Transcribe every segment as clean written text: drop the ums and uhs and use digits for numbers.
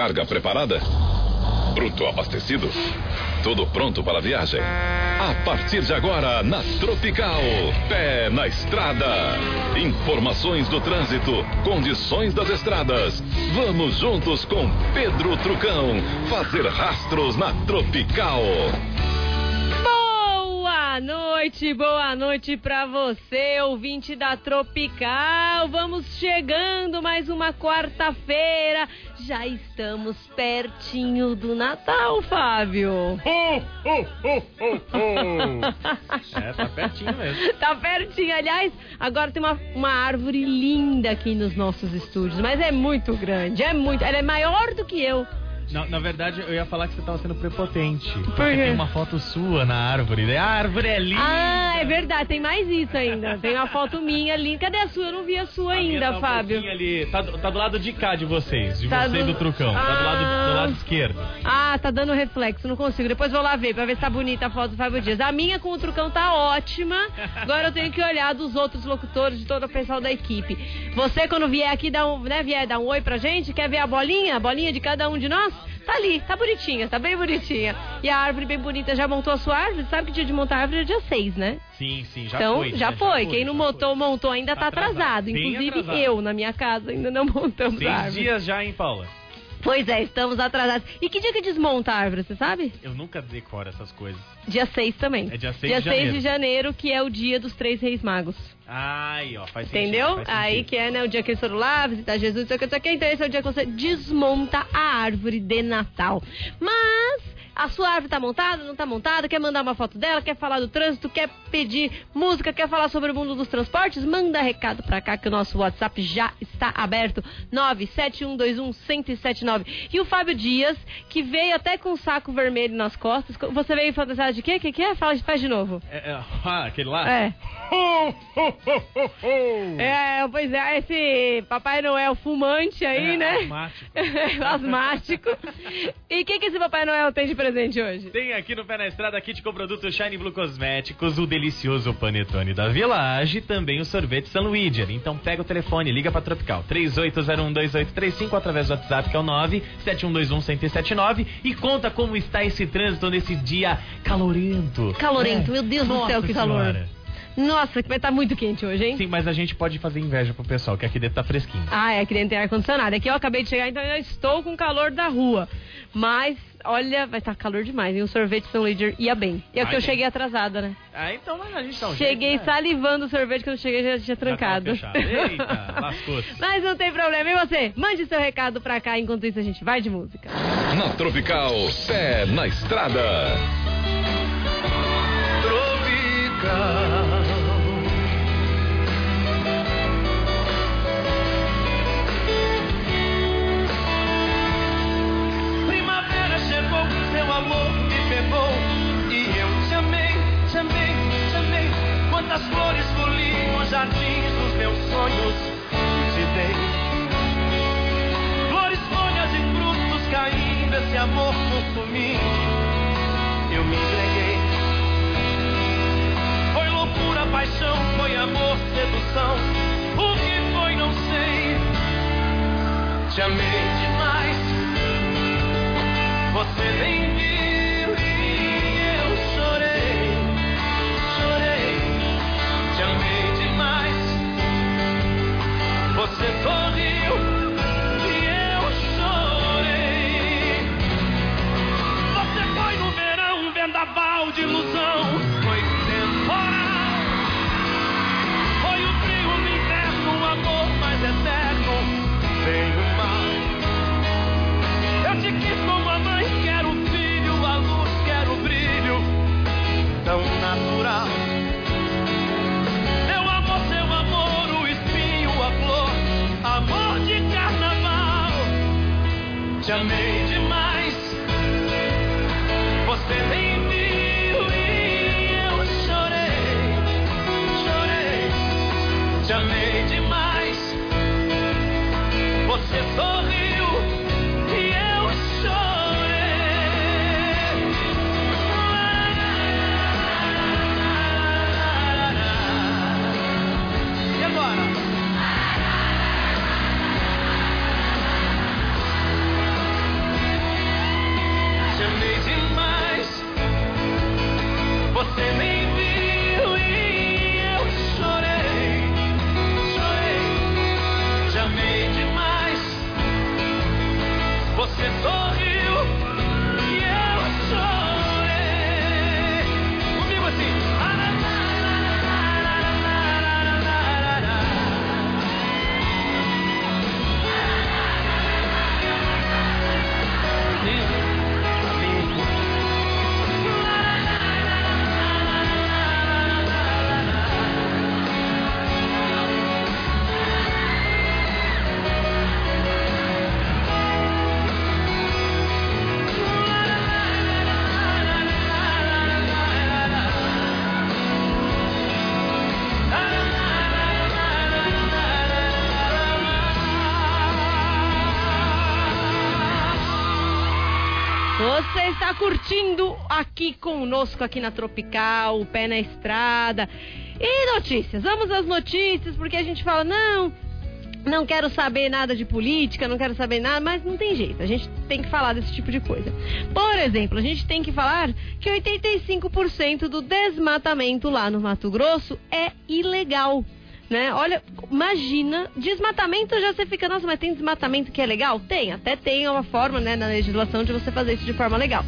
carga preparada? Bruto abastecido? Tudo pronto para a viagem? A partir de agora, na Tropical, pé na estrada. Informações do trânsito, condições das estradas. Vamos juntos com Pedro Trucão, fazer rastros na Tropical. Boa noite pra você, ouvinte da Tropical. Vamos chegando mais uma quarta-feira. Já estamos pertinho do Natal, Fábio. É, tá pertinho mesmo. Tá pertinho, aliás, agora tem uma árvore linda aqui nos nossos estúdios, mas é muito grande, ela é maior do que eu. Na verdade, eu ia falar que você estava sendo prepotente. Porque tem uma foto sua na árvore. A árvore é linda. Ah, é verdade. Tem mais isso ainda. Tem uma foto minha ali. Cadê a sua? Eu não vi a sua ainda, tá, Fábio. Ali. Tá do lado de cá de vocês. De tá vocês do Trucão. Ah. Tá do lado esquerdo. Ah, tá dando reflexo. Não consigo. Depois vou lá ver pra ver se tá bonita a foto do Fábio Dias. A minha com o Trucão tá ótima. Agora eu tenho que olhar dos outros locutores, de todo o pessoal da equipe. Você, quando vier aqui, vier dar um oi pra gente, quer ver a bolinha? A bolinha de cada um de nós? Tá ali, tá bonitinha, tá bem bonitinha. E a árvore bem bonita, já montou a sua árvore? Sabe que dia de montar a árvore é dia 6, né? Sim, já então, foi. Então, já foi. Quem não montou ainda tá atrasado. Inclusive, atrasado. Eu, na minha casa, ainda não montamos 6 árvore. 6 dias já, hein, Paula? Pois é, estamos atrasados. E que dia que desmonta a árvore, você sabe? Eu nunca decoro essas coisas. Dia 6 também. É dia 6 de janeiro. Dia 6 de janeiro, que é o dia dos 3 reis magos. Aí, ó, faz sentido. Entendeu? Faz sentido. Aí que é, né, o dia que eles foram lá visitar Jesus, não sei o que. Então esse é o dia que você desmonta a árvore de Natal. Mas... a sua árvore tá montada, não tá montada, quer mandar uma foto dela, quer falar do trânsito, quer pedir música, quer falar sobre o mundo dos transportes, manda recado pra cá que o nosso WhatsApp já está aberto, 971211079. E o Fábio Dias, que veio até com um saco vermelho nas costas, você veio fantasiado de quê? O que é? Faz de novo. Aquele lá? É. É, pois é, esse Papai Noel fumante aí, né? Asmático. E o que esse Papai Noel tem de presente hoje? Tem aqui no Pé na Estrada kit com produtos Shine Blue Cosméticos, o delicioso panetone da Village e também o sorvete San Luigi. Então pega o telefone, liga pra Tropical 38012835 através do WhatsApp, que é o 971211079, e conta como está esse trânsito nesse dia calorento. Calorento, meu Deus do céu, que calor. Nossa, vai estar muito quente hoje, hein? Sim, mas a gente pode fazer inveja pro pessoal, que aqui dentro tá fresquinho. Aqui dentro tem ar-condicionado. Aqui eu acabei de chegar, então eu estou com calor da rua. Mas, olha, vai estar calor demais, hein? O sorvete São Luigi ia bem. E é que eu cheguei atrasada, né? Então mas a gente tá um cheguei jeito, né? Salivando o sorvete, quando eu cheguei já tinha trancado. Já eita, lascou-se. Mas não tem problema, e você? Mande seu recado pra cá, enquanto isso a gente vai de música. Na Tropical, pé na estrada. Tropical. Quantas flores colhi nos jardins dos meus sonhos que te dei. Flores, folhas e frutos caindo, esse amor consumindo, eu me entreguei. Foi loucura, paixão, foi amor, sedução. O que foi, não sei. Te amei demais. Você nem viu. Você sorriu e eu chorei. Você foi no verão, um vendaval de ilusão. Foi temporal. Foi o frio no inverno, um amor mais eterno. Veio mal. Eu te quis como a mãe, quero o filho, a luz, quero o brilho tão natural. Meu amor, o espinho, a flor. Amor de carnaval, te amei demais. Você nem viu e eu chorei, chorei. Te amei demais. Você sorriu e eu chorei. E agora? Você está curtindo aqui conosco, aqui na Tropical, o pé na estrada. E notícias, vamos às notícias, porque a gente fala, não quero saber nada de política, não quero saber nada, mas não tem jeito, a gente tem que falar desse tipo de coisa. Por exemplo, a gente tem que falar que 85% do desmatamento lá no Mato Grosso é ilegal, né? Olha, imagina, desmatamento já você fica, nossa, mas tem desmatamento que é legal? Tem, até tem uma forma, né, na legislação de você fazer isso de forma legal.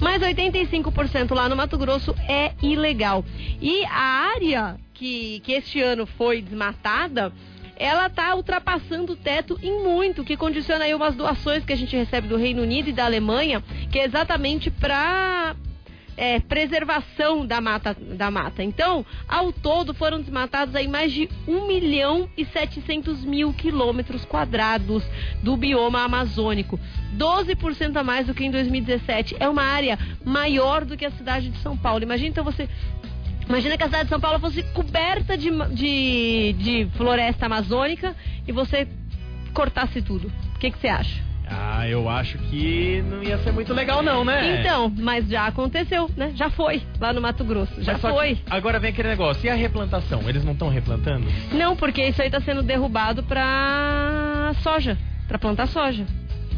Mas 85% lá no Mato Grosso é ilegal. E a área que este ano foi desmatada, ela está ultrapassando o teto em muito, que condiciona aí umas doações que a gente recebe do Reino Unido e da Alemanha, que é exatamente para... preservação da mata. Então, ao todo foram desmatados aí mais de 1.700.000 quilômetros quadrados do bioma amazônico, 12% a mais do que em 2017. É uma área maior do que a cidade de São Paulo. Imagina, então, você... Imagina que a cidade de São Paulo fosse coberta de floresta amazônica e você cortasse tudo. O que você acha? Ah, eu acho que não ia ser muito legal não, né? Então, mas já aconteceu, né? Já foi, lá no Mato Grosso, já foi. Agora vem aquele negócio, e a replantação? Eles não estão replantando? Não, porque isso aí está sendo derrubado para soja, para plantar soja.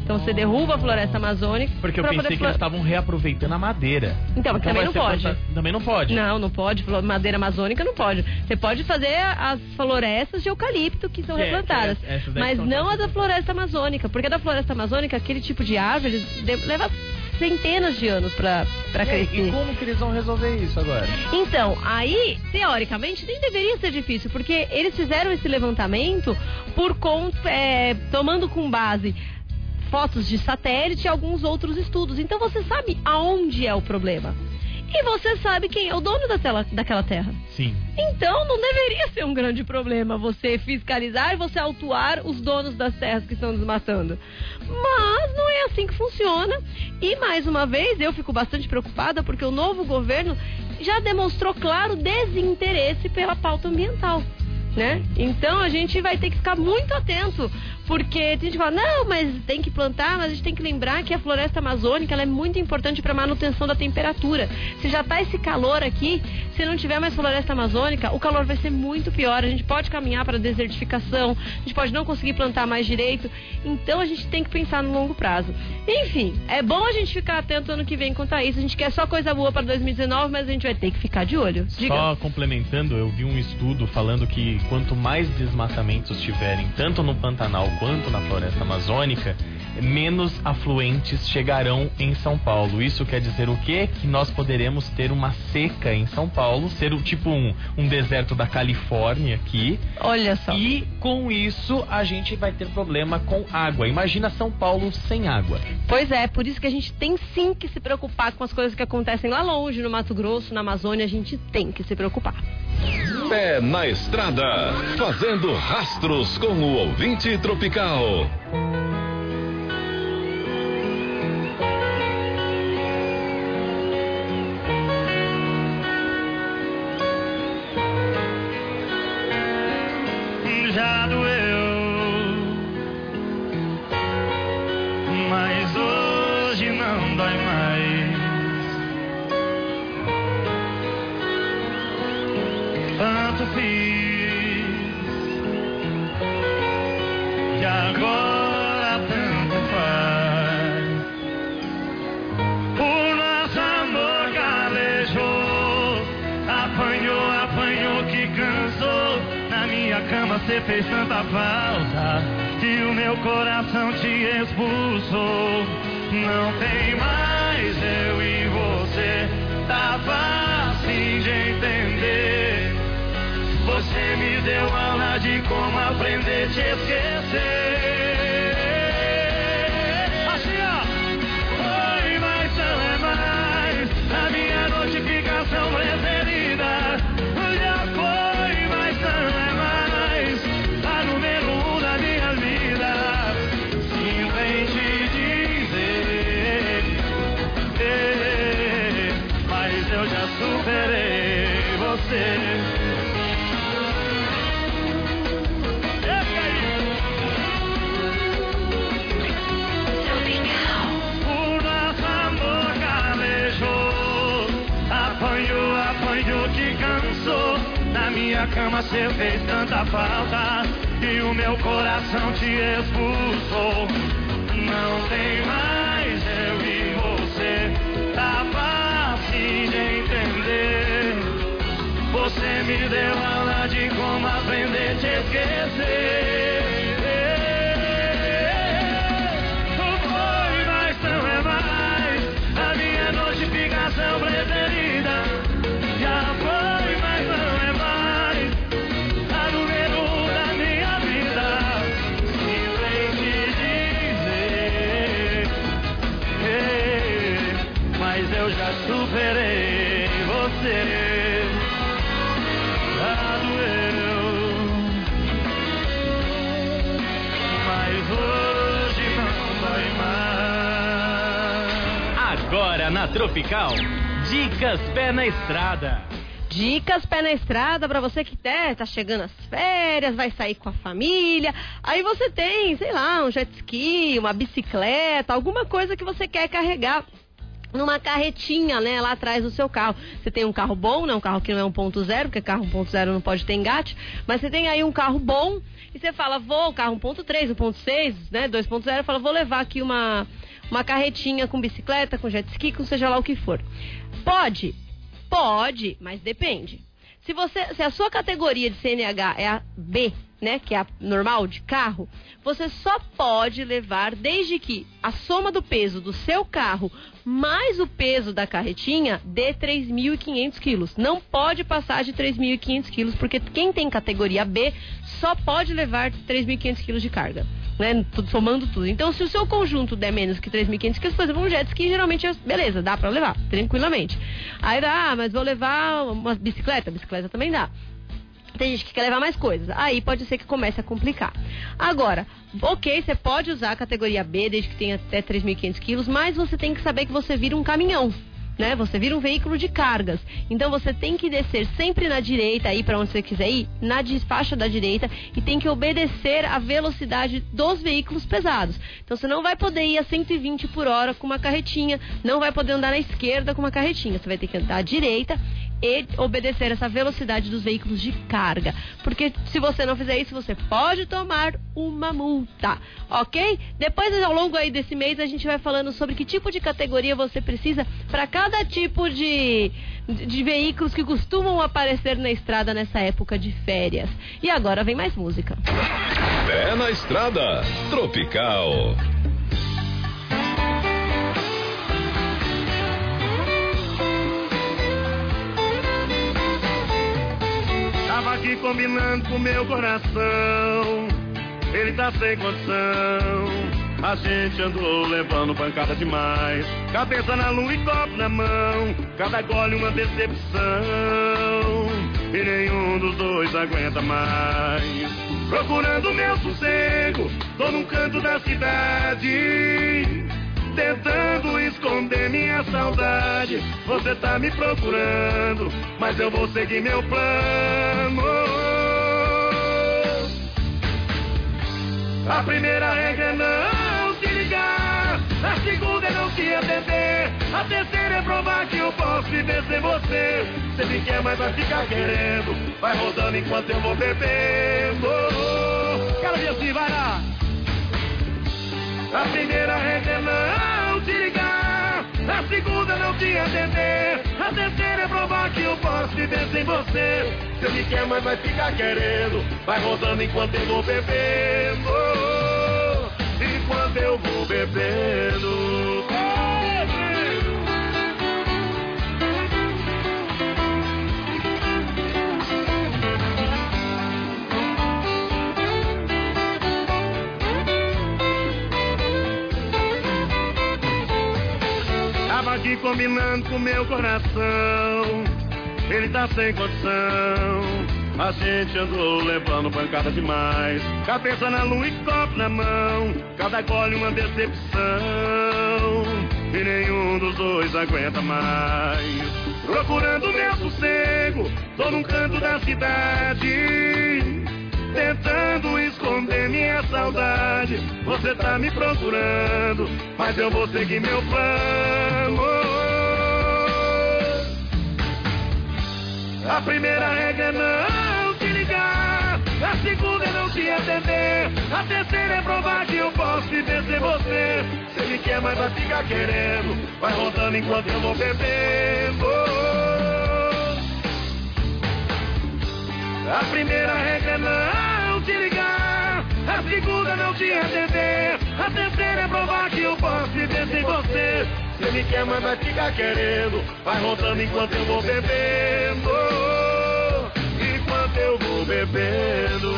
Então você derruba a floresta amazônica... Porque eu pensei que eles estavam reaproveitando a madeira. Então, mas também não pode. Também não pode? Não, não pode. Madeira amazônica não pode. Você pode fazer as florestas de eucalipto que são replantadas. Mas não a da floresta amazônica. Porque a da floresta amazônica, aquele tipo de árvore, leva centenas de anos pra crescer. E como que eles vão resolver isso agora? Então, aí, teoricamente, nem deveria ser difícil, porque eles fizeram esse levantamento por conta... tomando com base... fotos de satélite e alguns outros estudos. Então você sabe aonde é o problema. E você sabe quem é o dono daquela terra. Sim. Então não deveria ser um grande problema você fiscalizar e você autuar os donos das terras que estão desmatando. Mas não é assim que funciona. E mais uma vez eu fico bastante preocupada porque o novo governo já demonstrou claro desinteresse pela pauta ambiental. Né? Então a gente vai ter que ficar muito atento, porque a gente fala, não, mas tem que plantar, mas a gente tem que lembrar que a floresta amazônica ela é muito importante para a manutenção da temperatura. Se já está esse calor aqui, se não tiver mais floresta amazônica, o calor vai ser muito pior, a gente pode caminhar para a desertificação, a gente pode não conseguir plantar mais direito, então a gente tem que pensar no longo prazo. Enfim, é bom a gente ficar atento ano que vem quanto a isso, a gente quer só coisa boa para 2019, mas a gente vai ter que ficar de olho. Diga. Só complementando, eu vi um estudo falando que quanto mais desmatamentos tiverem, tanto no Pantanal quanto na floresta amazônica, menos afluentes chegarão em São Paulo. Isso quer dizer o quê? Que nós poderemos ter uma seca em São Paulo, ser o tipo um deserto da Califórnia aqui. Olha só. E com isso a gente vai ter problema com água. Imagina São Paulo sem água. Pois é, por isso que a gente tem sim que se preocupar com as coisas que acontecem lá longe, no Mato Grosso, na Amazônia, a gente tem que se preocupar. Pé na estrada, fazendo rastros com o ouvinte tropical. Já doeu, mas hoje não dói mais. Tanto fiz e agora. Você fez tanta falta que o meu coração te expulsou. Não tem mais eu e você, tá fácil de entender. Você me deu aula de como aprender a te esquecer. Assim, ó. Oi, mas não é mais a minha notificação preferida. Superei você. da cama cê fez tanta falta e o meu coração te expulsou. Não tem mais eu e você, tá fácil de entender. Você me deu aula de como aprender a te esquecer. Notificação preferida já foi, mas não é mais a número um da minha vida. Sinto te dizer, mas eu já superei você. Já doeu, mas hoje não dói mais. Agora na Tropical, Dicas Pé na Estrada. Dicas Pé na Estrada para você que tá chegando às férias, vai sair com a família. Aí você tem, sei lá, um jet ski, uma bicicleta, alguma coisa que você quer carregar numa carretinha, né, lá atrás do seu carro. Você tem um carro bom, né, um carro que não é 1.0, porque carro 1.0 não pode ter engate, mas você tem aí um carro bom e você fala, vou, carro 1.3, 1.6, né, 2.0, fala, vou levar aqui uma carretinha com bicicleta, com jet ski, com seja lá o que for. Pode, mas depende. Se a sua categoria de CNH é a B, né, que é a normal de carro, você só pode levar desde que a soma do peso do seu carro mais o peso da carretinha dê 3.500 quilos. Não pode passar de 3.500 quilos, porque quem tem categoria B só pode levar 3.500 quilos de carga, né, somando tudo. Então, se o seu conjunto der menos que 3.500 quilos, por exemplo, um jet ski, geralmente, beleza, dá pra levar, tranquilamente. Aí dá, mas vou levar uma bicicleta também dá. Tem gente que quer levar mais coisas, aí pode ser que comece a complicar. Agora, ok, você pode usar a categoria B, desde que tenha até 3.500 quilos, mas você tem que saber que você vira um caminhão, né? Você vira um veículo de cargas. Então você tem que descer sempre na direita, aí para onde você quiser ir, na faixa da direita, e tem que obedecer a velocidade dos veículos pesados. Então você não vai poder ir a 120 por hora com uma carretinha, não vai poder andar na esquerda com uma carretinha, você vai ter que andar à direita e obedecer essa velocidade dos veículos de carga, porque se você não fizer isso, você pode tomar uma multa, ok? Depois, ao longo aí desse mês, a gente vai falando sobre que tipo de categoria você precisa para cada tipo de veículos que costumam aparecer na estrada nessa época de férias. E agora vem mais música. Pé na Estrada, Tropical. Tava aqui combinando com meu coração, ele tá sem condição. A gente andou levando pancada demais, cabeça na lua e copo na mão. Cada gole uma decepção, e nenhum dos dois aguenta mais. Procurando meu sossego, tô num canto da cidade, tentando esconder minha saudade. Você tá me procurando, mas eu vou seguir meu plano. A primeira regra é não se ligar, a segunda é não se atender, a terceira é provar que eu posso viver sem você. Você me quer, mas vai ficar querendo, vai rodando enquanto eu vou bebendo. Cara, Deus, se vai lá. A primeira regra é não te ligar, a segunda não te atender, a terceira é provar que eu posso viver sem você. Se me quer, mas vai ficar querendo, vai rodando enquanto eu vou bebendo, enquanto eu vou bebendo. Aqui combinando com meu coração, ele tá sem condição. A gente andou levando pancada demais, cabeça na lua e copo na mão. Cada gole uma decepção, e nenhum dos dois aguenta mais. Procurando meu sossego, tô num canto da cidade, tentando esconder minha saudade. Você tá me procurando, mas eu vou seguir meu plano. A primeira regra é não segunda não te atender, a terceira é provar que eu posso viver sem você. Se ele quer, mas vai ficar querendo, vai rodando enquanto eu vou bebendo. A primeira regra é não te ligar, a segunda não te atender, a terceira é provar que eu posso viver sem você. Se ele quer, mas vai ficar querendo, vai rodando enquanto eu vou bebendo. Eu vou bebendo.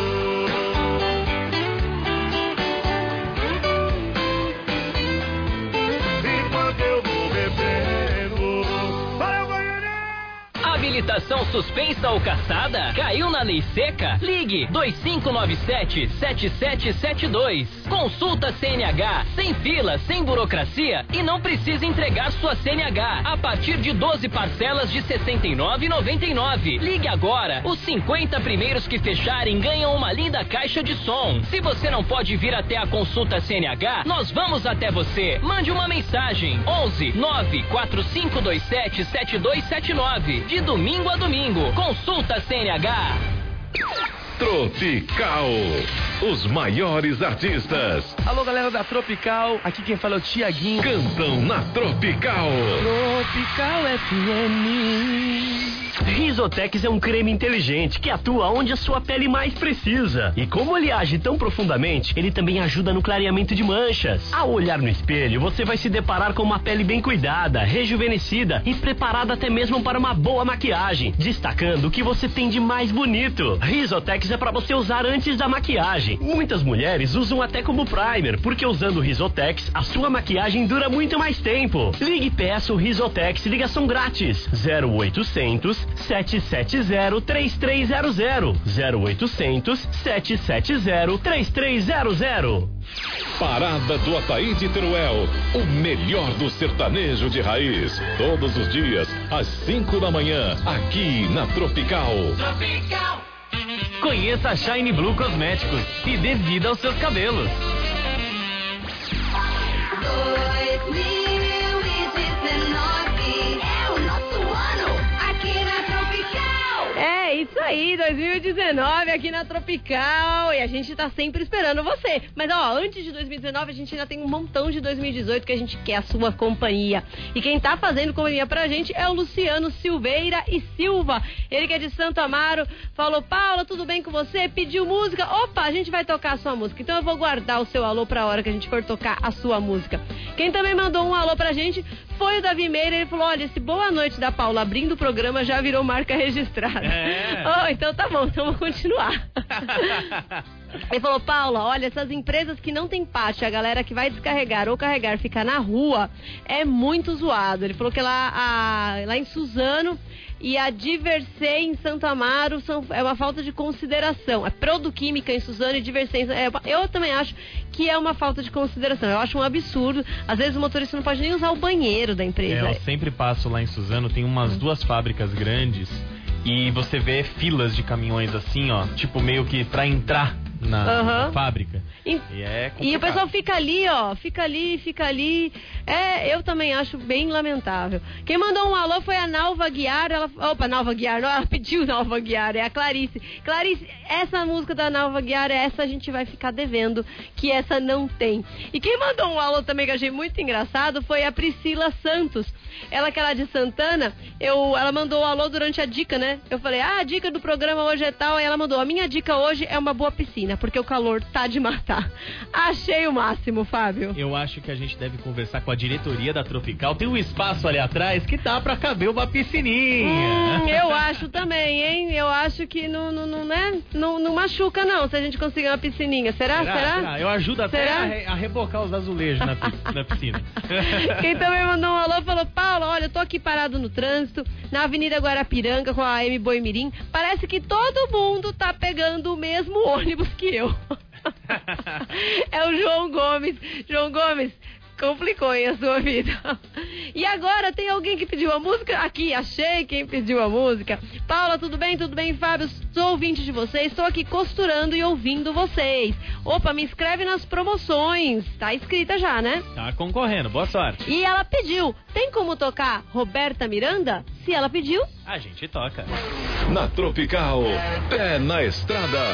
Enquanto eu vou bebendo. Valeu, Goiânia! Habilitação suspensa ou cassada? Caiu na lei seca? Ligue 2597-7772. Consulta CNH. Sem fila, sem burocracia e não precisa entregar sua CNH. A partir de 12 parcelas de R$ 69,99. Ligue agora. Os 50 primeiros que fecharem ganham uma linda caixa de som. Se você não pode vir até a consulta CNH, nós vamos até você. Mande uma mensagem. 11 94527-7279. De domingo a domingo. Consulta CNH. Tropical, os maiores artistas. Alô, galera da Tropical, aqui quem fala é o Tiaguinho. Cantam na Tropical. Tropical FM. Risotex é um creme inteligente que atua onde a sua pele mais precisa. E como ele age tão profundamente, ele também ajuda no clareamento de manchas. Ao olhar no espelho, você vai se deparar com uma pele bem cuidada, rejuvenescida e preparada até mesmo para uma boa maquiagem, destacando o que você tem de mais bonito. Risotex é para você usar antes da maquiagem. Muitas mulheres usam até como primer, porque usando o Risotex, a sua maquiagem dura muito mais tempo. Ligue e peça o Risotex, ligação grátis. 0800 770-3300. 0800 770-3300. Parada do Ataí de Teruel, o melhor do sertanejo de raiz. Todos os dias, às 5 da manhã, aqui na Tropical. Tropical. Conheça a Shine Blue Cosméticos e dê vida aos seus cabelos. 2019 é o nosso ano. É isso aí, 2019 aqui na Tropical, e a gente tá sempre esperando você. Mas ó, antes de 2019 a gente ainda tem um montão de 2018 que a gente quer a sua companhia. E quem tá fazendo companhia pra gente é o Luciano Silveira e Silva. Ele que é de Santo Amaro, falou: Paula, tudo bem com você? Pediu música, opa, a gente vai tocar a sua música. Então eu vou guardar o seu alô pra hora que a gente for tocar a sua música. Quem também mandou um alô pra gente foi o Davi Meira. Ele falou: olha, esse boa noite da Paula abrindo o programa já virou marca registrada. É. Oh, então tá bom, então vou continuar. Ele falou: Paula, olha, essas empresas que não tem pátio, a galera que vai descarregar ou carregar, ficar na rua, é muito zoado. Ele falou que lá em Suzano e a Diversê em Santo Amaro é uma falta de consideração. É Produquímica em Suzano e Diversê em Santo Amaro. Eu também acho que é uma falta de consideração. Eu acho um absurdo. Às vezes o motorista não pode nem usar o banheiro da empresa. Eu sempre passo lá em Suzano, tem umas duas fábricas grandes. E você vê filas de caminhões assim, ó, tipo meio que pra entrar na fábrica. E o pessoal fica ali, ó, fica ali. É, eu também acho bem lamentável. Quem mandou um alô foi a Nalva Guiar. Nalva Guiar, não, ela pediu Nalva Guiar, é a Clarice. Clarice, essa música da Nalva Guiar, essa a gente vai ficar devendo, que essa não tem. E quem mandou um alô também que eu achei muito engraçado foi a Priscila Santos. Ela que era de Santana, ela mandou um alô durante a dica, né? Eu falei: ah, a dica do programa hoje é tal. E ela mandou: a minha dica hoje é uma boa piscina, porque o calor tá de matar. Achei o máximo, Fábio. Eu acho que a gente deve conversar com a diretoria da Tropical. Tem um espaço ali atrás que dá pra caber uma piscininha. Eu acho também, hein? Eu acho que não machuca, não, se a gente conseguir uma piscininha. Será? Eu ajudo até a rebocar os azulejos na piscina. Quem também mandou um alô falou: Paula, olha, eu tô aqui parado no trânsito, na Avenida Guarapiranga com a M'Boi Mirim. Parece que todo mundo tá pegando o mesmo ônibus que eu. É o João Gomes. João Gomes, complicou aí a sua vida. E agora tem alguém que pediu a música? Aqui, achei quem pediu a música. Paula, tudo bem? Tudo bem, Fábio? Sou ouvinte de vocês, estou aqui costurando e ouvindo vocês. Opa, me inscreve nas promoções. Tá inscrita já, né? Tá concorrendo, boa sorte. E ela pediu: tem como tocar Roberta Miranda? Se ela pediu, a gente toca. Na Tropical, pé na estrada.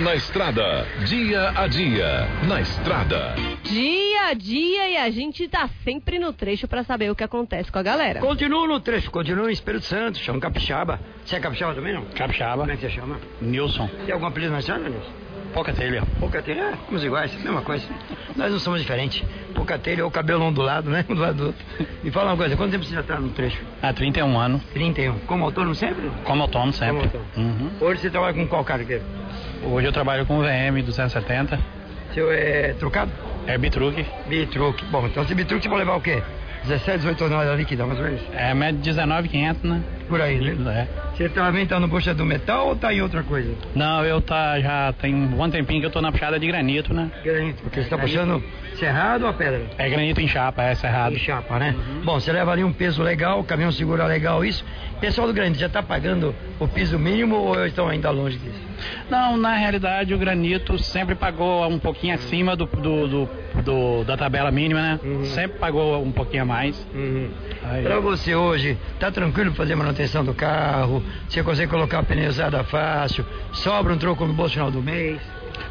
Na estrada, dia a dia, na estrada. Dia a dia e a gente tá sempre no trecho pra saber o que acontece com a galera. Continua no trecho, continua em Espírito Santo, chama Capixaba. Você é Capixaba também, não? Capixaba. Como é que você chama? Nilson. Tem alguma apelido na senhora, Nilson? Pocatelha. Pocatelha, é, somos iguais, mesma coisa. Nós não somos diferentes. Pocatelha é o cabelo ondulado, né? Um do lado do outro. Me fala uma coisa, quanto tempo você já tá no trecho? Há 31 anos. 31. Como autônomo sempre? Como autônomo sempre. Como autônomo. Uhum. Hoje você trabalha com qual carteira? Hoje eu trabalho com o VM 270. Seu é trucado? É bitruque. Bitruque. Bom, então se bitruque você pode levar o quê? 17, 18 toneladas líquida, mais ou menos? É, média 19,500, né? Por aí, né? É. Você também tá no bucha do metal ou tá em outra coisa? Não, eu tá já tem um bom tempinho que eu tô na puxada de granito, né? Granito, porque você tá puxando serrado ou pedra? É granito em chapa, é serrado. Em chapa, né? Uhum. Bom, você leva ali um peso legal, o caminhão segura legal isso. Pessoal do granito já tá pagando o piso mínimo ou estão ainda longe disso? Não, na realidade o granito sempre pagou um pouquinho acima da tabela mínima, né? Uhum. Sempre pagou um pouquinho a mais. Uhum. Pra você hoje, tá tranquilo pra fazer manutenção do carro? Você consegue colocar a pneuzada fácil? Sobra um troco no bolso no final do mês?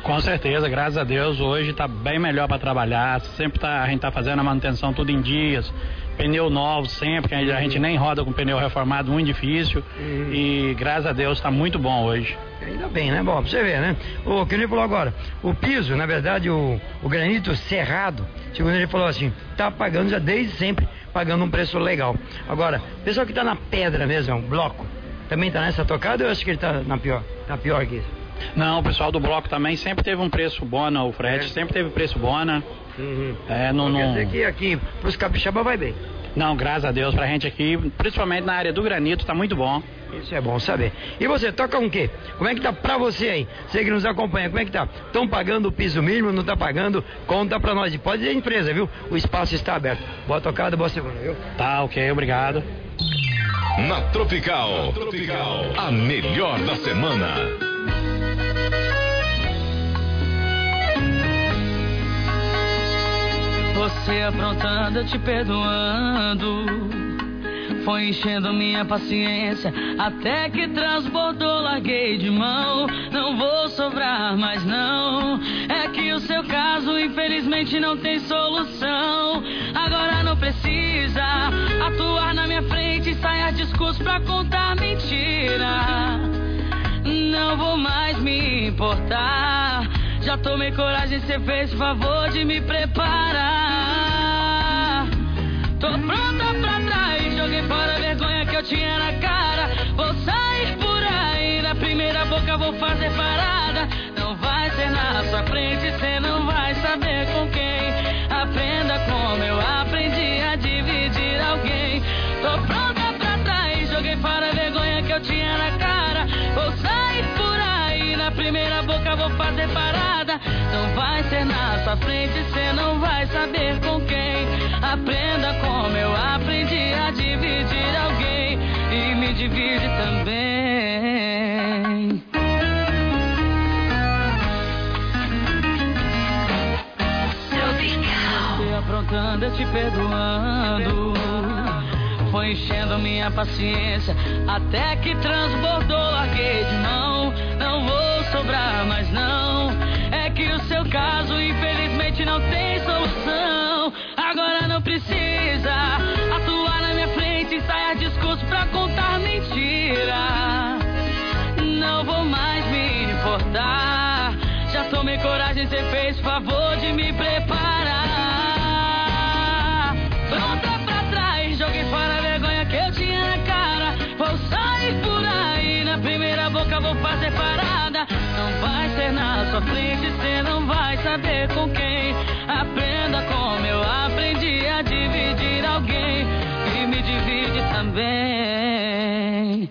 Com certeza, graças a Deus, hoje tá bem melhor pra trabalhar. Sempre a gente tá fazendo a manutenção tudo em dias. Pneu novo sempre, que a gente nem roda com pneu reformado, muito difícil. E graças a Deus tá muito bom hoje. Ainda bem, né? Bom, pra você ver, né? O que ele falou agora, o piso, na verdade, o granito serrado, segundo ele falou assim, tá pagando já desde sempre, pagando um preço legal. Agora, o pessoal que tá na pedra mesmo, um bloco, também tá nessa tocada ou eu acho que ele tá na pior? Tá pior que isso? Não, o pessoal do bloco também sempre teve um preço bom, o frete, sempre teve preço bom, né? Uhum. É, não... Quer dizer que aqui, pros capixaba vai bem. Não, graças a Deus, pra gente aqui, principalmente na área do granito, tá muito bom. Isso é bom saber. E você, toca um quê? Como é que tá pra você aí? Você que nos acompanha, como é que tá? Estão pagando o piso mínimo, não tá pagando? Conta pra nós, e pode ir à empresa, viu? O espaço está aberto. Boa tocada, boa semana, viu? Tá, ok, obrigado. Na Tropical, a melhor da semana. Você aprontando, eu te perdoando, foi enchendo minha paciência, até que transbordou, larguei de mão. Não vou sobrar mais não, é que o seu caso infelizmente não tem solução. Agora não precisa atuar na minha frente, ensaiar discurso pra contar mentira. Não vou mais me importar, já tomei coragem, cê fez o favor de me preparar. Tô pronta pra trás, joguei fora a vergonha que eu tinha na cara. Vou sair por aí, na primeira boca vou fazer parada. Não vai ser na sua frente, cê não vai saber com quem. Aprenda como eu aprendi a dividir alguém. Tô pronta pra trás, joguei fora a vergonha que eu tinha na cara. Vou sair por aí, na primeira boca vou fazer parada. Não vai ser na sua frente, cê não vai saber com quem. Aprenda como eu aprendi a dividir alguém e me divide também. Te aprontando, eu te perdoando, foi enchendo minha paciência, até que transbordou, larguei de mão. Não vou sobrar mais não, que o seu caso infelizmente não tem solução. Agora não precisa atuar na minha frente, ensaiar discurso pra contar mentira. Não vou mais me importar, já tomei coragem, cê fez favor de me preparar. Pronta pra trás, joguei fora a vergonha que eu tinha na cara. Vou sair por aí, na primeira boca vou fazer parada. Não vai ser na sua frente, cê não vai saber com quem. Aprenda como eu aprendi a dividir alguém e me divide também.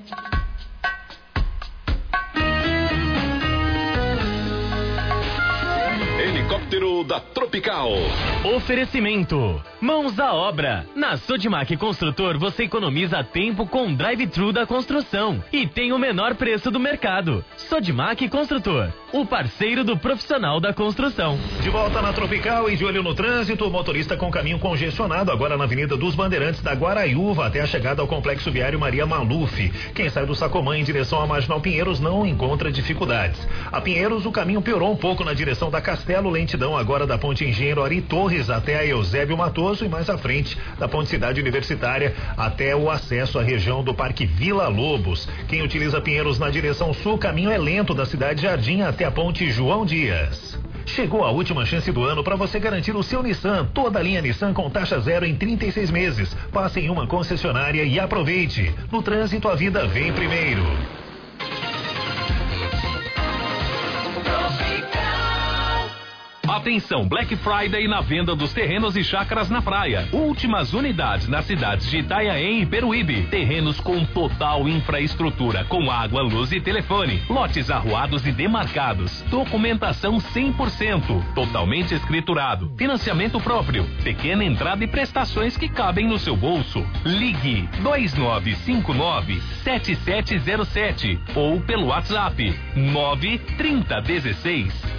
helicóptero da Tropical. Oferecimento. Mãos à obra. Na Sodimac Construtor você economiza tempo com drive-thru da construção e tem o menor preço do mercado. Sodimac Construtor, o parceiro do profissional da construção. De volta na Tropical e de olho no trânsito, o motorista com caminho congestionado agora na Avenida dos Bandeirantes da Guaraiúva até a chegada ao Complexo Viário Maria Maluf. Quem sai do Sacomã em direção à Marginal Pinheiros não encontra dificuldades. A Pinheiros o caminho piorou um pouco na direção da Castelo, lentidão agora da Ponte Engenheiro Ari Torres até a Eusébio Matoso e mais à frente da Ponte Cidade Universitária até o acesso à região do Parque Vila Lobos. Quem utiliza Pinheiros na direção sul, o caminho é lento da Cidade Jardim até a Ponte João Dias. Chegou a última chance do ano para você garantir o seu Nissan. Toda a linha Nissan com taxa zero em 36 meses. Passe em uma concessionária e aproveite. No trânsito, a vida vem primeiro. Atenção, Black Friday na venda dos terrenos e chácaras na praia. Últimas unidades nas cidades de Itanhaém e Peruíbe. Terrenos com total infraestrutura, com água, luz e telefone. Lotes arruados e demarcados. Documentação 100%, totalmente escriturado. Financiamento próprio. Pequena entrada e prestações que cabem no seu bolso. Ligue 2959-7707 ou pelo WhatsApp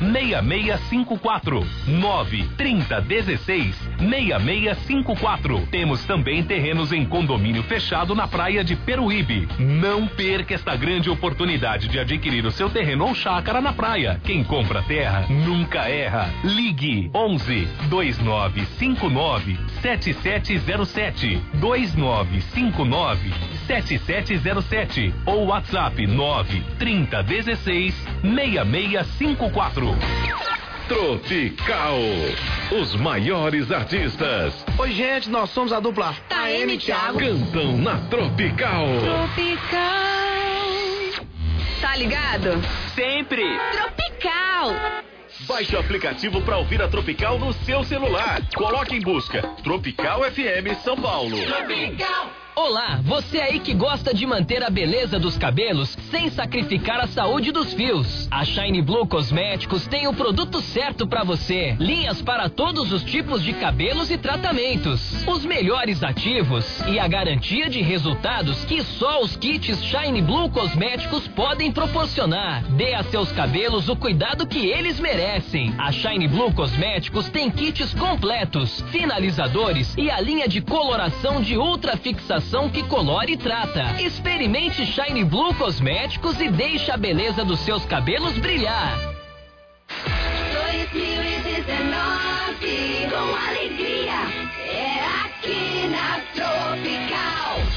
93016-6654. 93016-6654. Temos também terrenos em condomínio fechado na praia de Peruíbe. Não perca esta grande oportunidade de adquirir o seu terreno ou chácara na praia. Quem compra terra nunca erra. Ligue 11-2959-7707 2959-7707 ou WhatsApp 93016-6654. Tropical, os maiores artistas. Oi, gente, nós somos a dupla Taeme e Thiago. Cantam na Tropical. Tropical. Tá ligado? Sempre. Tropical. Baixe o aplicativo para ouvir a Tropical no seu celular. Coloque em busca Tropical FM São Paulo. Tropical. Olá, você aí que gosta de manter a beleza dos cabelos sem sacrificar a saúde dos fios. A Shine Blue Cosméticos tem o produto certo pra você. Linhas para todos os tipos de cabelos e tratamentos. Os melhores ativos e a garantia de resultados que só os kits Shine Blue Cosméticos podem proporcionar. Dê a seus cabelos o cuidado que eles merecem. A Shine Blue Cosméticos tem kits completos, finalizadores e a linha de coloração de ultrafixação que colora e trata. Experimente Shine Blue Cosméticos e deixe a beleza dos seus cabelos brilhar. 2019, com alegria, é aqui na Tropical.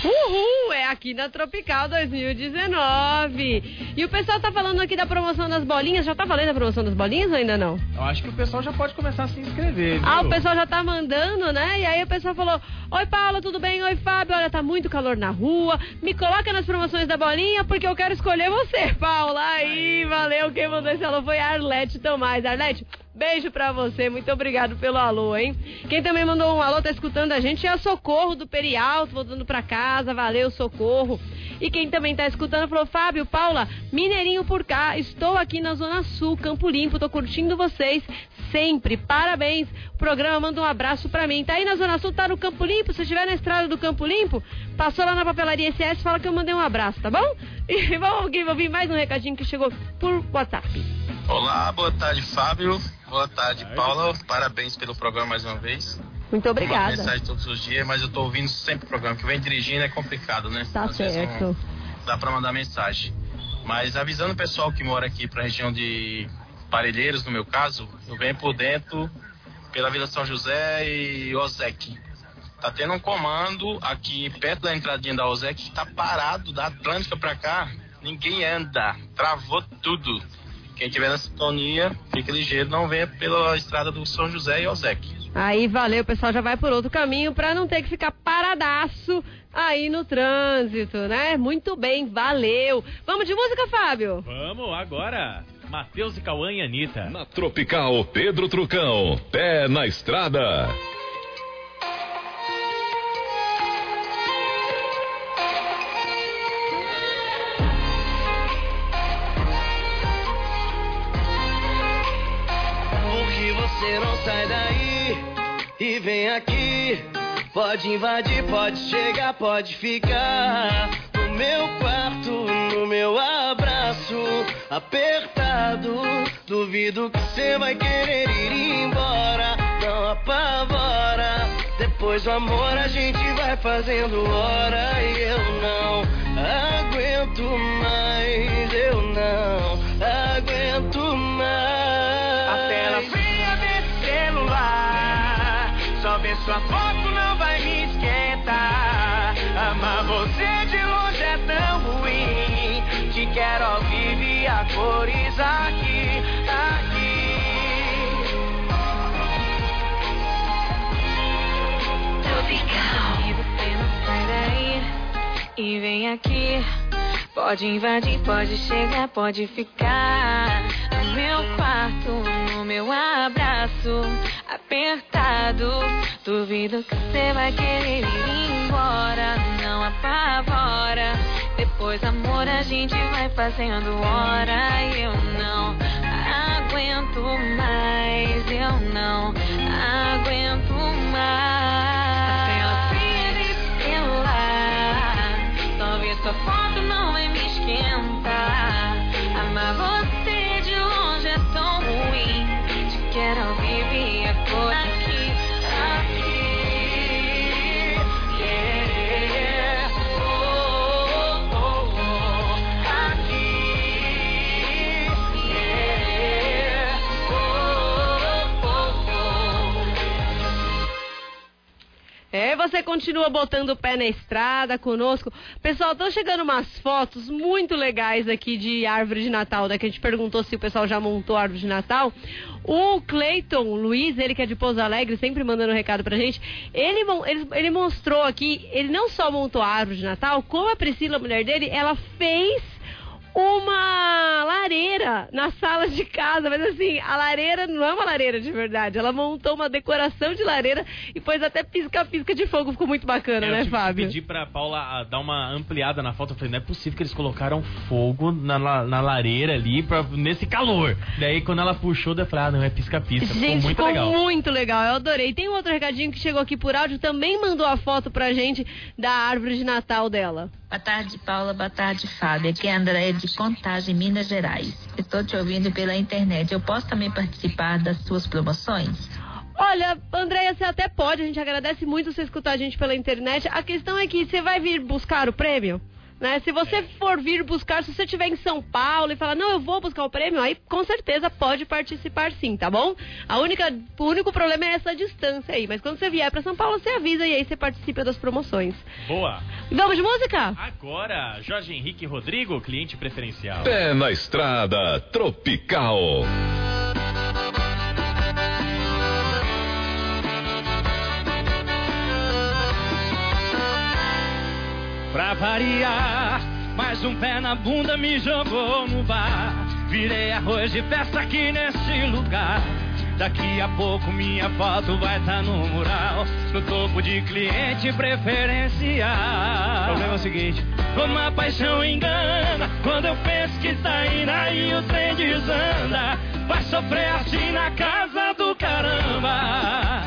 Uhul, é aqui na Tropical 2019. E o pessoal tá falando aqui da promoção das bolinhas. Já tá valendo a promoção das bolinhas ou ainda não? Eu acho que o pessoal já pode começar a se inscrever, viu? Ah, o pessoal já tá mandando, né? E aí o pessoal falou: oi, Paula, tudo bem? Oi, Fábio, olha, tá muito calor na rua. Me coloca nas promoções da bolinha porque eu quero escolher você, Paula. Aí, valeu, quem mandou esse alô foi a Arlete Tomás. Arlete, beijo pra você, muito obrigado pelo alô, hein? Quem também mandou um alô, tá escutando a gente, é a Socorro do Perialto, voltando pra casa, valeu, Socorro. E quem também tá escutando falou: Fábio, Paula, mineirinho por cá, estou aqui na Zona Sul, Campo Limpo, tô curtindo vocês sempre, parabéns. O programa manda um abraço pra mim. Tá aí na Zona Sul, tá no Campo Limpo, se estiver na estrada do Campo Limpo, passou lá na papelaria SS, fala que eu mandei um abraço, tá bom? E vamos ouvir mais um recadinho que chegou por WhatsApp. Olá, boa tarde, Fábio, boa tarde, Paula, parabéns pelo programa mais uma vez. Muito obrigada. Eu mensagem todos os dias, mas eu tô ouvindo sempre o programa, que vem dirigindo é complicado, né? Tá certo. Não dá pra mandar mensagem. Mas avisando o pessoal que mora aqui pra região de Parelheiros, no meu caso, eu venho por dentro, pela Vila São José e Ozeque. Tá tendo um comando aqui perto da entradinha da Ozeque, que tá parado da Atlântica pra cá, ninguém anda, travou tudo. Quem tiver na sintonia, fica ligeiro, não venha pela estrada do São José e Ozeque. Aí, valeu, o pessoal já vai por outro caminho pra não ter que ficar paradaço aí no trânsito, né? Muito bem, valeu. Vamos de música, Fábio? Vamos, agora. Matheus e Cauã e Anitta. Na Tropical, Pedro Trucão, pé na estrada. O que você parceirão, sai daí e vem aqui. Pode invadir, pode chegar, pode ficar no meu quarto, no meu abraço apertado. Duvido que cê vai querer ir embora, não apavora. Depois do amor a gente vai fazendo hora. E eu não aguento mais, eu não aguento mais. A tela fria desse celular, só ver sua foto não vai me esquentar. Amar você de longe é tão ruim, te quero ao vivo e a cores aqui, aqui. E você não sai daí e vem aqui. Pode invadir, pode chegar, pode ficar no meu quarto, no meu abraço apertado. Duvido que você vai querer ir embora, não apavora. Depois amor a gente vai fazendo hora. E eu não aguento mais, eu não aguento mais. Sua foto não vai me esquentar. Amar você de longe é tão ruim. Te quero ao vivo e a cor aqui, aqui. Yeah. Oh, oh, oh. Aqui. Yeah. Oh, oh, oh. É, você continua botando o pé na estrada conosco. Pessoal, estão chegando umas fotos muito legais aqui de árvore de Natal, né? Que a gente perguntou se o pessoal já montou a árvore de Natal. O Cleiton Luiz, ele que é de Pouso Alegre, sempre mandando um recado pra gente. Ele mostrou aqui, ele não só montou a árvore de Natal, como a Priscila, a mulher dele, ela fez uma lareira na sala de casa. Mas assim, a lareira não é uma lareira de verdade. Ela montou uma decoração de lareira e pôs até pisca-pisca de fogo. Ficou muito bacana, né, Fábio? Eu pedi pra Paula dar uma ampliada na foto. Eu falei, não é possível que eles colocaram fogo na lareira ali nesse calor. Daí quando ela puxou, eu falei, ah, não, é pisca-pisca. Gente, ficou muito legal. Eu adorei. Tem um outro recadinho que chegou aqui por áudio. Também mandou a foto pra gente da árvore de Natal dela. Boa tarde, Paula. Boa tarde, Fábio. Aqui é a Andréia de Contagem, Minas Gerais. Estou te ouvindo pela internet. Eu posso também participar das suas promoções? Olha, Andréia, você até pode. A gente agradece muito você escutar a gente pela internet. A questão é que você vai vir buscar o prêmio? Né? Se você for vir buscar, se você estiver em São Paulo e falar, não, eu vou buscar o prêmio, aí com certeza pode participar sim, tá bom? O único problema é essa distância aí, mas quando você vier pra São Paulo, você avisa e aí você participa das promoções. Boa! Vamos de música? Agora, Jorge Henrique Rodrigo, cliente preferencial. Pé na estrada, Tropical. Pra variar, mais um pé na bunda me jogou no bar. Virei arroz de festa aqui nesse lugar. Daqui a pouco minha foto vai tá no mural, no topo de cliente preferencial. O problema é o seguinte, como a paixão engana, quando eu penso que tá indo aí o trem desanda. Vai sofrer assim na casa do caramba.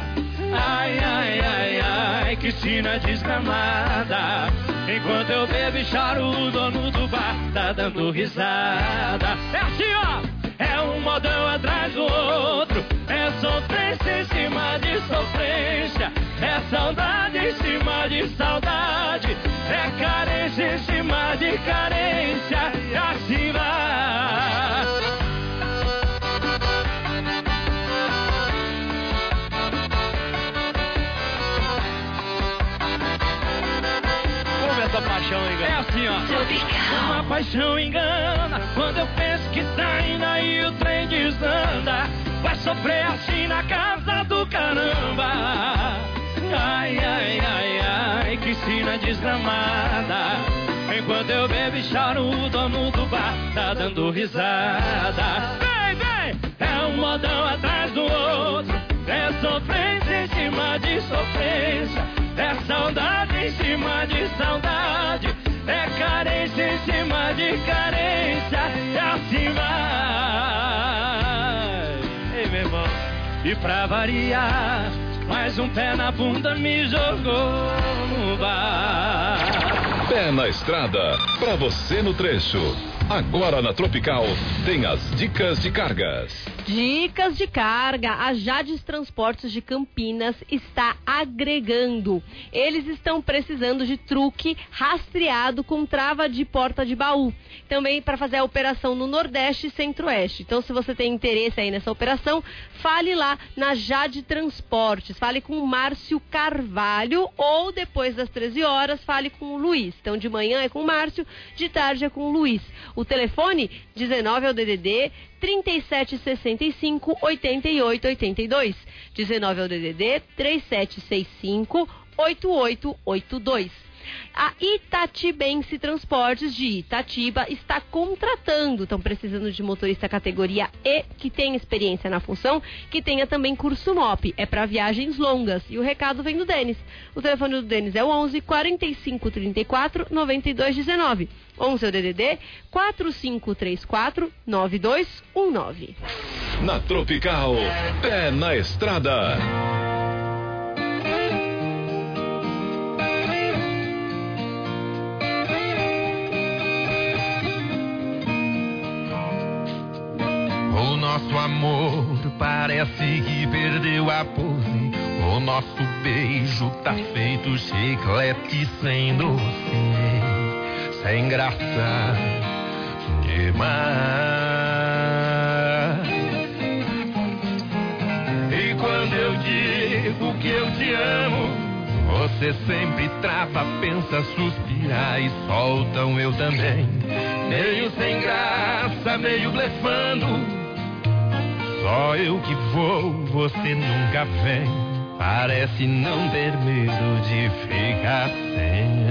Ai, ai, ai, ai, que sina desgramada. Enquanto eu bebo e choro, o dono do bar tá dando risada. É assim, ó! É um modão atrás do outro. É sofrência em cima de sofrência. É saudade em cima de saudade. É carência em cima de carência. E assim vai. Essa paixão engana. É assim, ó. Uma paixão engana. Quando eu penso que tá indo aí o trem desanda. Vai sofrer assim na casa do caramba. Ai, ai, ai, ai, que sina desgramada. Enquanto eu bebo e choro, o dono do bar tá dando risada. Vem, vem! É um modão atrás do outro. É sofrência em cima de sofrência. É saudade em cima de saudade. É carência em cima de carência. É assim vai. Ei, meu irmão. E E pra variar, mais um pé na bunda me jogou no bar. Pé na estrada, pra você no trecho. Agora na Tropical, tem as dicas de cargas. Dicas de carga. A Jades Transportes de Campinas está agregando. Eles estão precisando de truque rastreado com trava de porta de baú. Também para fazer a operação no Nordeste e Centro-Oeste. Então, se você tem interesse aí nessa operação, fale lá na Jade Transportes. Fale com o Márcio Carvalho ou depois das 13 horas, fale com o Luiz. Então, de manhã é com o Márcio, de tarde é com o Luiz. O telefone 19 é o DDD 3765 8882. 19 é o DDD 3765 8882. A Itatibense Transportes de Itatiba está contratando, estão precisando de motorista categoria E, que tenha experiência na função, que tenha também curso MOP, é para viagens longas. E o recado vem do Denis. O telefone do Denis é o 11 45 34 92 19. 11 é o DDD 4534 9219. Na Tropical, pé na estrada. Nosso amor parece que perdeu a pose. O nosso beijo tá feito chiclete sem doce, sem graça demais. E quando eu digo que eu te amo, você sempre trava, pensa, suspira e solta um eu também, meio sem graça, meio blefando. Só eu que vou, você nunca vem. Parece não ter medo de ficar sem.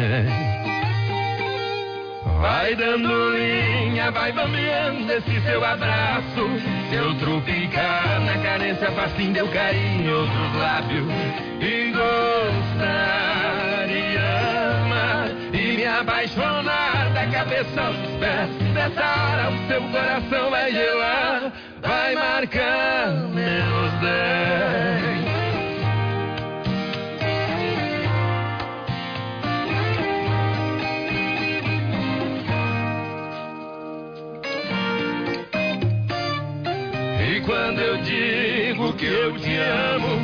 Vai dando linha, vai bambeando esse seu abraço. Seu tropicar na carência fascina deu carinho, outros lábios. E gostar, e amar, e me apaixonar da cabeça aos pés. Nessa hora o seu coração vai gelar. Vai marcar meus 10. E quando eu digo que eu te amo,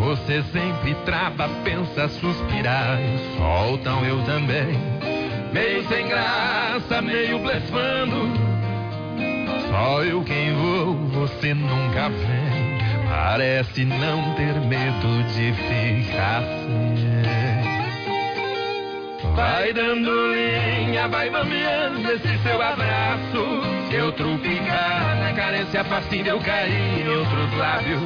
você sempre trava, pensa, suspirar, soltam eu também, meio sem graça, meio blefando. Só eu quem vou, você nunca vem. Parece não ter medo de ficar sem. Vai dando linha, vai bambeando esse seu abraço. Eu tropicar na carência fascina eu caí em outros lábios.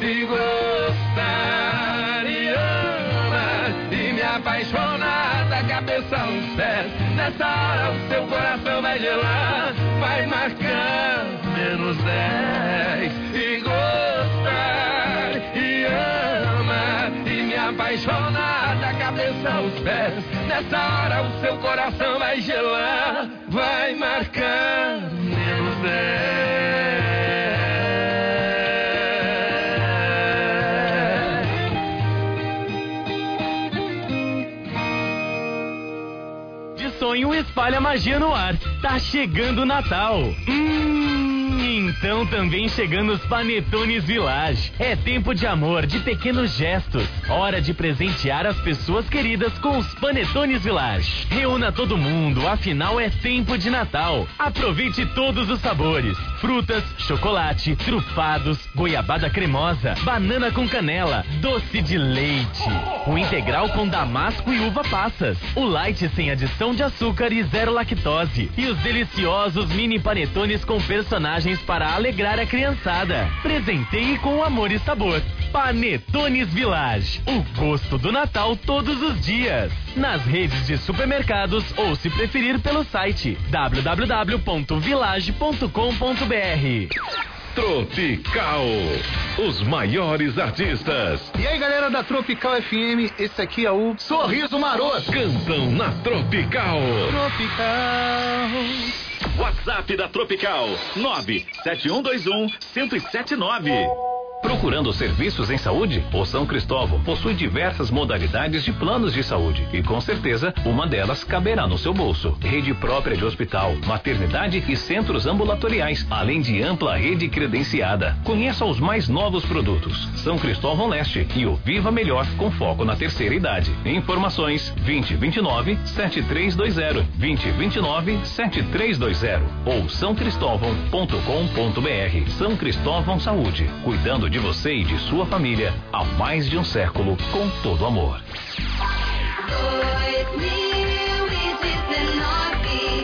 E gostar, e amar, e me apaixonar da cabeça aos pés. Nessa hora o seu coração vai gelar. Vai marcar menos 10. E gostar, e amar, e me apaixonar da cabeça aos pés. Nessa hora o seu coração vai gelar. Vai marcar menos 10. De sonho espalha magia no ar. Tá chegando o Natal. Então também chegando os panetones Village. É tempo de amor, de pequenos gestos. Hora de presentear as pessoas queridas com os panetones Village. Reúna todo mundo, afinal é tempo de Natal. Aproveite todos os sabores. Frutas, chocolate, trufados, goiabada cremosa, banana com canela, doce de leite, o integral com damasco e uva passas, o light sem adição de açúcar e zero lactose, e os deliciosos mini panetones com personagens para alegrar a criançada. Presenteie com amor e sabor. Panetones Village, o gosto do Natal todos os dias. Nas redes de supermercados ou, se preferir, pelo site www.village.com.br. Tropical, os maiores artistas. E aí, galera da Tropical FM, esse aqui é o Sorriso Maroto. Cantam na Tropical. Tropical. WhatsApp da Tropical, 97121-1079. Procurando serviços em saúde? O São Cristóvão possui diversas modalidades de planos de saúde e com certeza uma delas caberá no seu bolso. Rede própria de hospital, maternidade e centros ambulatoriais, além de ampla rede credenciada. Conheça os mais novos produtos. São Cristóvão Leste e o Viva Melhor com foco na terceira idade. Informações 2029-7320, 2029-7320 ou sãocristóvão.com.br. São Cristóvão Saúde, cuidando de você e de sua família há mais de um século com todo amor. 2019 é o nosso ano aqui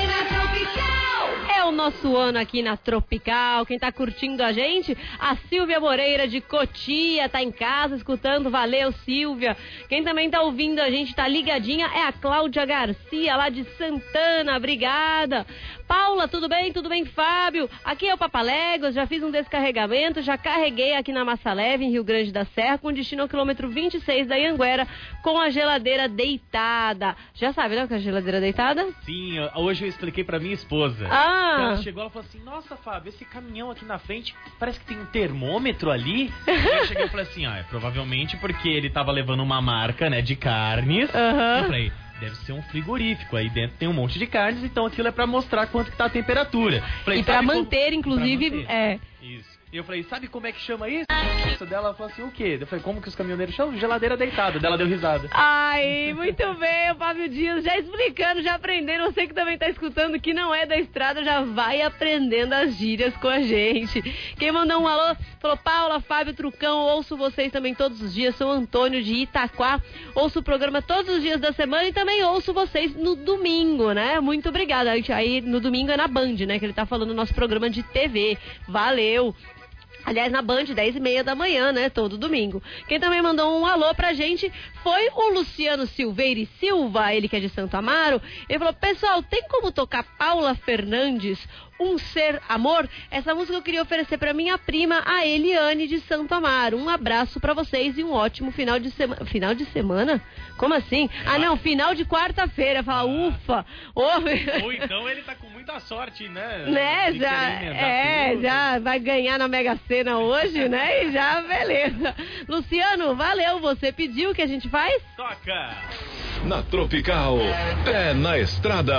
na Tropical. É o nosso ano aqui na Tropical. Quem tá curtindo a gente? A Silvia Moreira de Cotia tá em casa escutando. Valeu, Silvia. Quem também tá ouvindo a gente, tá ligadinha, é a Cláudia Garcia lá de Santana. Obrigada. Paula, tudo bem? Tudo bem, Fábio? Aqui é o Papalegos, já fiz um descarregamento, já carreguei aqui na Massa Leve, em Rio Grande da Serra, com destino ao quilômetro 26 da Anhanguera, com a geladeira deitada. Já sabe, né, o que é a geladeira deitada? Sim, hoje eu expliquei pra minha esposa. Ah! Ela chegou, ela falou assim, nossa, Fábio, esse caminhão aqui na frente, parece que tem um termômetro ali. Eu cheguei e falei assim, ah, é provavelmente porque ele tava levando uma marca, né, de carnes. Uhum. Eu falei... deve ser um frigorífico, aí dentro tem um monte de carnes, então aquilo é pra mostrar quanto que tá a temperatura. Falei, e pra manter, como... inclusive, pra manter. É. Isso. E eu falei, sabe como é que chama isso? Isso dela falou assim, o quê? Eu falei, como que os caminhoneiros chamam? Geladeira deitada. Dela deu risada. Ai, muito bem, o Fábio Dias já explicando, já aprendendo. Você que também tá escutando, que não é da estrada, já vai aprendendo as gírias com a gente. Quem mandou um alô, falou, Paula, Fábio, Trucão, ouço vocês também todos os dias. Sou Antônio de Itaquá, ouço o programa todos os dias da semana e também ouço vocês no domingo, né? Muito obrigada. Aí no domingo é na Band, né? Que ele tá falando do nosso programa de TV. Valeu! Aliás, na Band, 10h30 da manhã, né? Todo domingo. Quem também mandou um alô pra gente foi o Luciano Silveira e Silva, ele que é de Santo Amaro. Ele falou, pessoal, tem como tocar Paula Fernandes, Um Ser Amor? Essa música eu queria oferecer pra minha prima, a Eliane de Santo Amaro. Um abraço pra vocês e um ótimo final de semana. Final de semana? Como assim? Ah, não, final de quarta-feira. Fala, ufa! Ou então ele tá com muita sorte, né? Né, já vai ganhar na Mega Sena hoje, né? E já, beleza. Luciano, valeu, você pediu, o que a gente faz? Toca! Na Tropical, pé na estrada.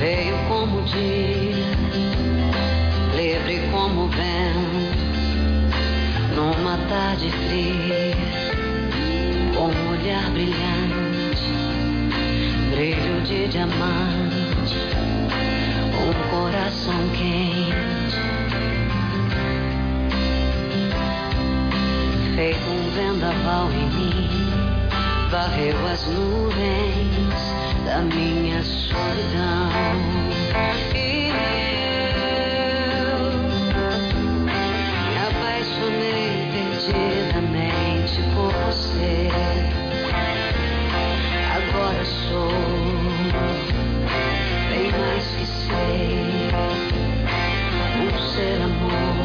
Veio como dia, tarde fria, com um olhar brilhante, brilho de diamante, um coração quente, feito um vendaval em mim, varreu as nuvens da minha solidão. E eu me apaixonei perdidamente por você. Agora sou bem mais que ser, um ser amor.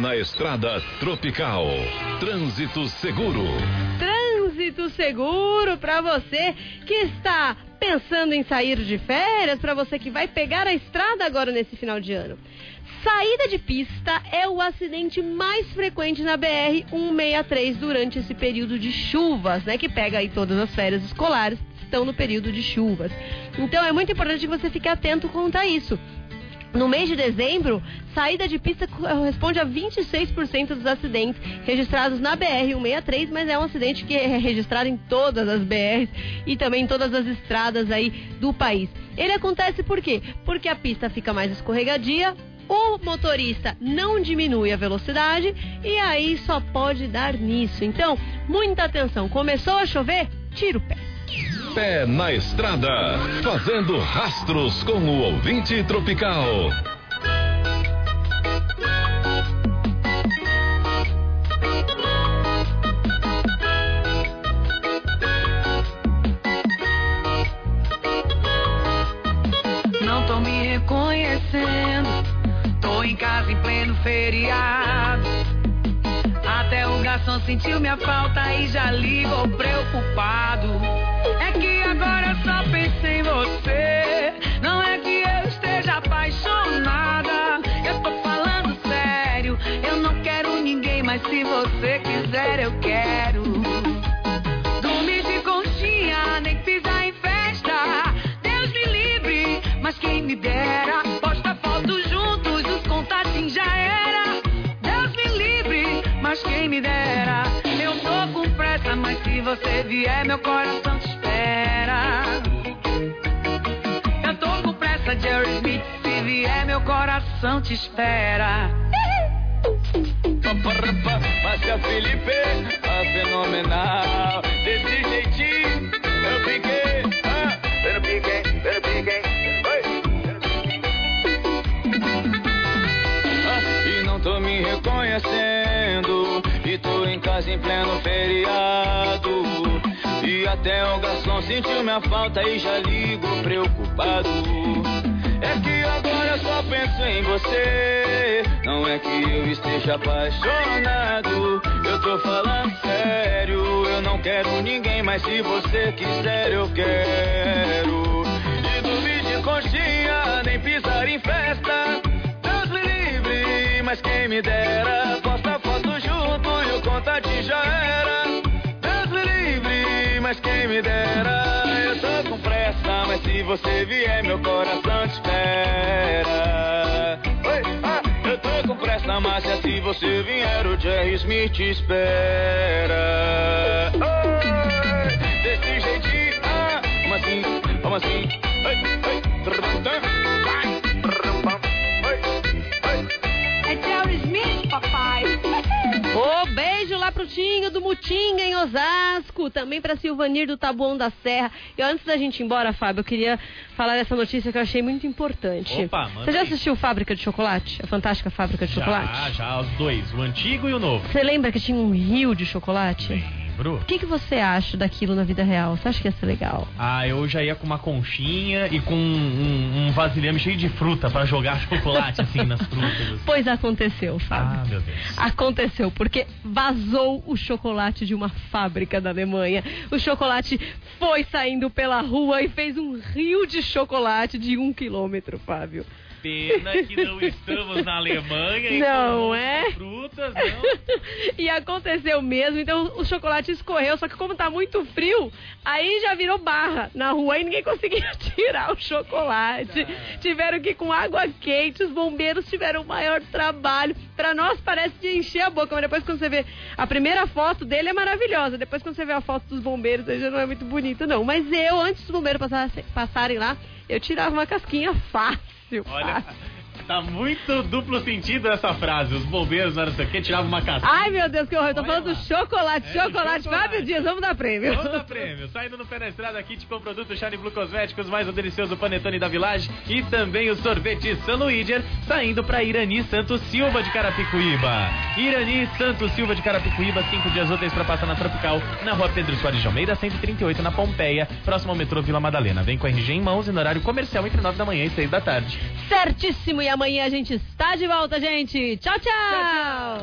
Na estrada Tropical, trânsito seguro. Trânsito seguro para você que está pensando em sair de férias, para você que vai pegar a estrada agora nesse final de ano. Saída de pista é o acidente mais frequente na BR-163 durante esse período de chuvas, né? Que pega aí todas as férias escolares que estão no período de chuvas. Então é muito importante que você fique atento quanto a isso. No mês de dezembro, saída de pista corresponde a 26% dos acidentes registrados na BR-163, mas é um acidente que é registrado em todas as BRs e também em todas as estradas aí do país. Ele acontece por quê? Porque a pista fica mais escorregadia, o motorista não diminui a velocidade e aí só pode dar nisso. Então, muita atenção. Começou a chover? Tira o pé. Pé na estrada, fazendo rastros com o ouvinte tropical. Não tô me reconhecendo, tô em casa em pleno feriado. Até o garçom sentiu minha falta e já ligou preocupado. É que agora eu só penso em você. Não é que eu esteja apaixonada, eu tô falando sério. Eu não quero ninguém, mas se você quiser eu quero. Dormir de conchinha, nem pisar em festa, Deus me livre, mas quem me dera. Posta foto juntos, os contatinhos já era. Deus me livre, mas quem me dera. Eu tô com pressa, mas se você vier meu coração te espera. Eu tô com pressa, Jerry Smith, se vier meu coração te espera. Márcia Felipe, a fenomenal. Desse jeitinho eu fiquei, eu fiquei, eu fiquei. E não tô me reconhecendo, e tô em casa em pleno feriado. E até o garçom sentiu minha falta e já ligo preocupado. É que agora eu só penso em você. Não é que eu esteja apaixonado, eu tô falando sério. Eu não quero ninguém, mas se você quiser eu quero. E dormir de conchinha, nem pisar em festa, Deus me livre, mas quem me dera. Posta foto junto e o contatinho já era. Mas quem me dera, eu tô com pressa, mas se você vier meu coração te espera. Oi, eu tô com pressa, mas se você vier o Jerry Smith te espera. Oi, desse jeitinho, como assim, é Jerry Smith, papai. Oh, beijo lá pro Tinho do Mutinga em Osasco, também pra Silvanir do Taboão da Serra. E antes da gente ir embora, Fábio, eu queria falar dessa notícia que eu achei muito importante. Opa, mano. Você já assistiu Fábrica de Chocolate? A Fantástica Fábrica de Chocolate? Já, os dois, o antigo e o novo. Você lembra que tinha um rio de chocolate? Sim. quebrou. O que você acha daquilo na vida real? Você acha que ia ser legal? Ah, eu já ia com uma conchinha e com um vasilhame cheio de fruta pra jogar chocolate, assim, nas frutas. Assim. Pois aconteceu, Fábio. Ah, meu Deus. Aconteceu, porque vazou o chocolate de uma fábrica da Alemanha. O chocolate foi saindo pela rua e fez um rio de chocolate de 1 quilômetro, Fábio. Pena que não estamos na Alemanha. Não é? Frutas, não. E aconteceu mesmo. Então o chocolate escorreu, só que como tá muito frio, aí já virou barra na rua e ninguém conseguia tirar o chocolate. Ah. Tiveram que ir com água quente, os bombeiros tiveram o maior trabalho. Pra nós parece de encher a boca, mas depois quando você vê a primeira foto dele é maravilhosa. Depois quando você vê a foto dos bombeiros, aí já não é muito bonito, não. Mas eu, antes dos bombeiros passarem lá, eu tirava uma casquinha fácil. Olha, tá muito duplo sentido essa frase. Os bombeiros, não sei o que, tiravam uma casquinha. Ai, meu Deus, que horror. Eu tô falando do chocolate, chocolate. Fábio Dias, vamos dar prêmio. Vamos dar prêmio. Saindo no pé da estrada, kit com produto Shine Blue Cosméticos, mais o delicioso panetone da Village e também o sorvete San Luigi, saindo pra Irani Santos Silva de Carapicuíba. Irani Santos Silva de Carapicuíba, 5 dias úteis pra passar na Tropical, na rua Pedro Soares de Almeida, 138, na Pompeia, próximo ao metrô Vila Madalena. Vem com a RG em mãos e no horário comercial entre 9 da manhã e 6 da tarde. Certíssimo, e amanhã a gente está de volta, gente. Tchau, tchau.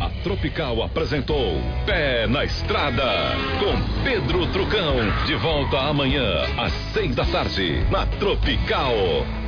A Tropical apresentou Pé na Estrada com Pedro Trucão. De volta amanhã às 6 da tarde na Tropical.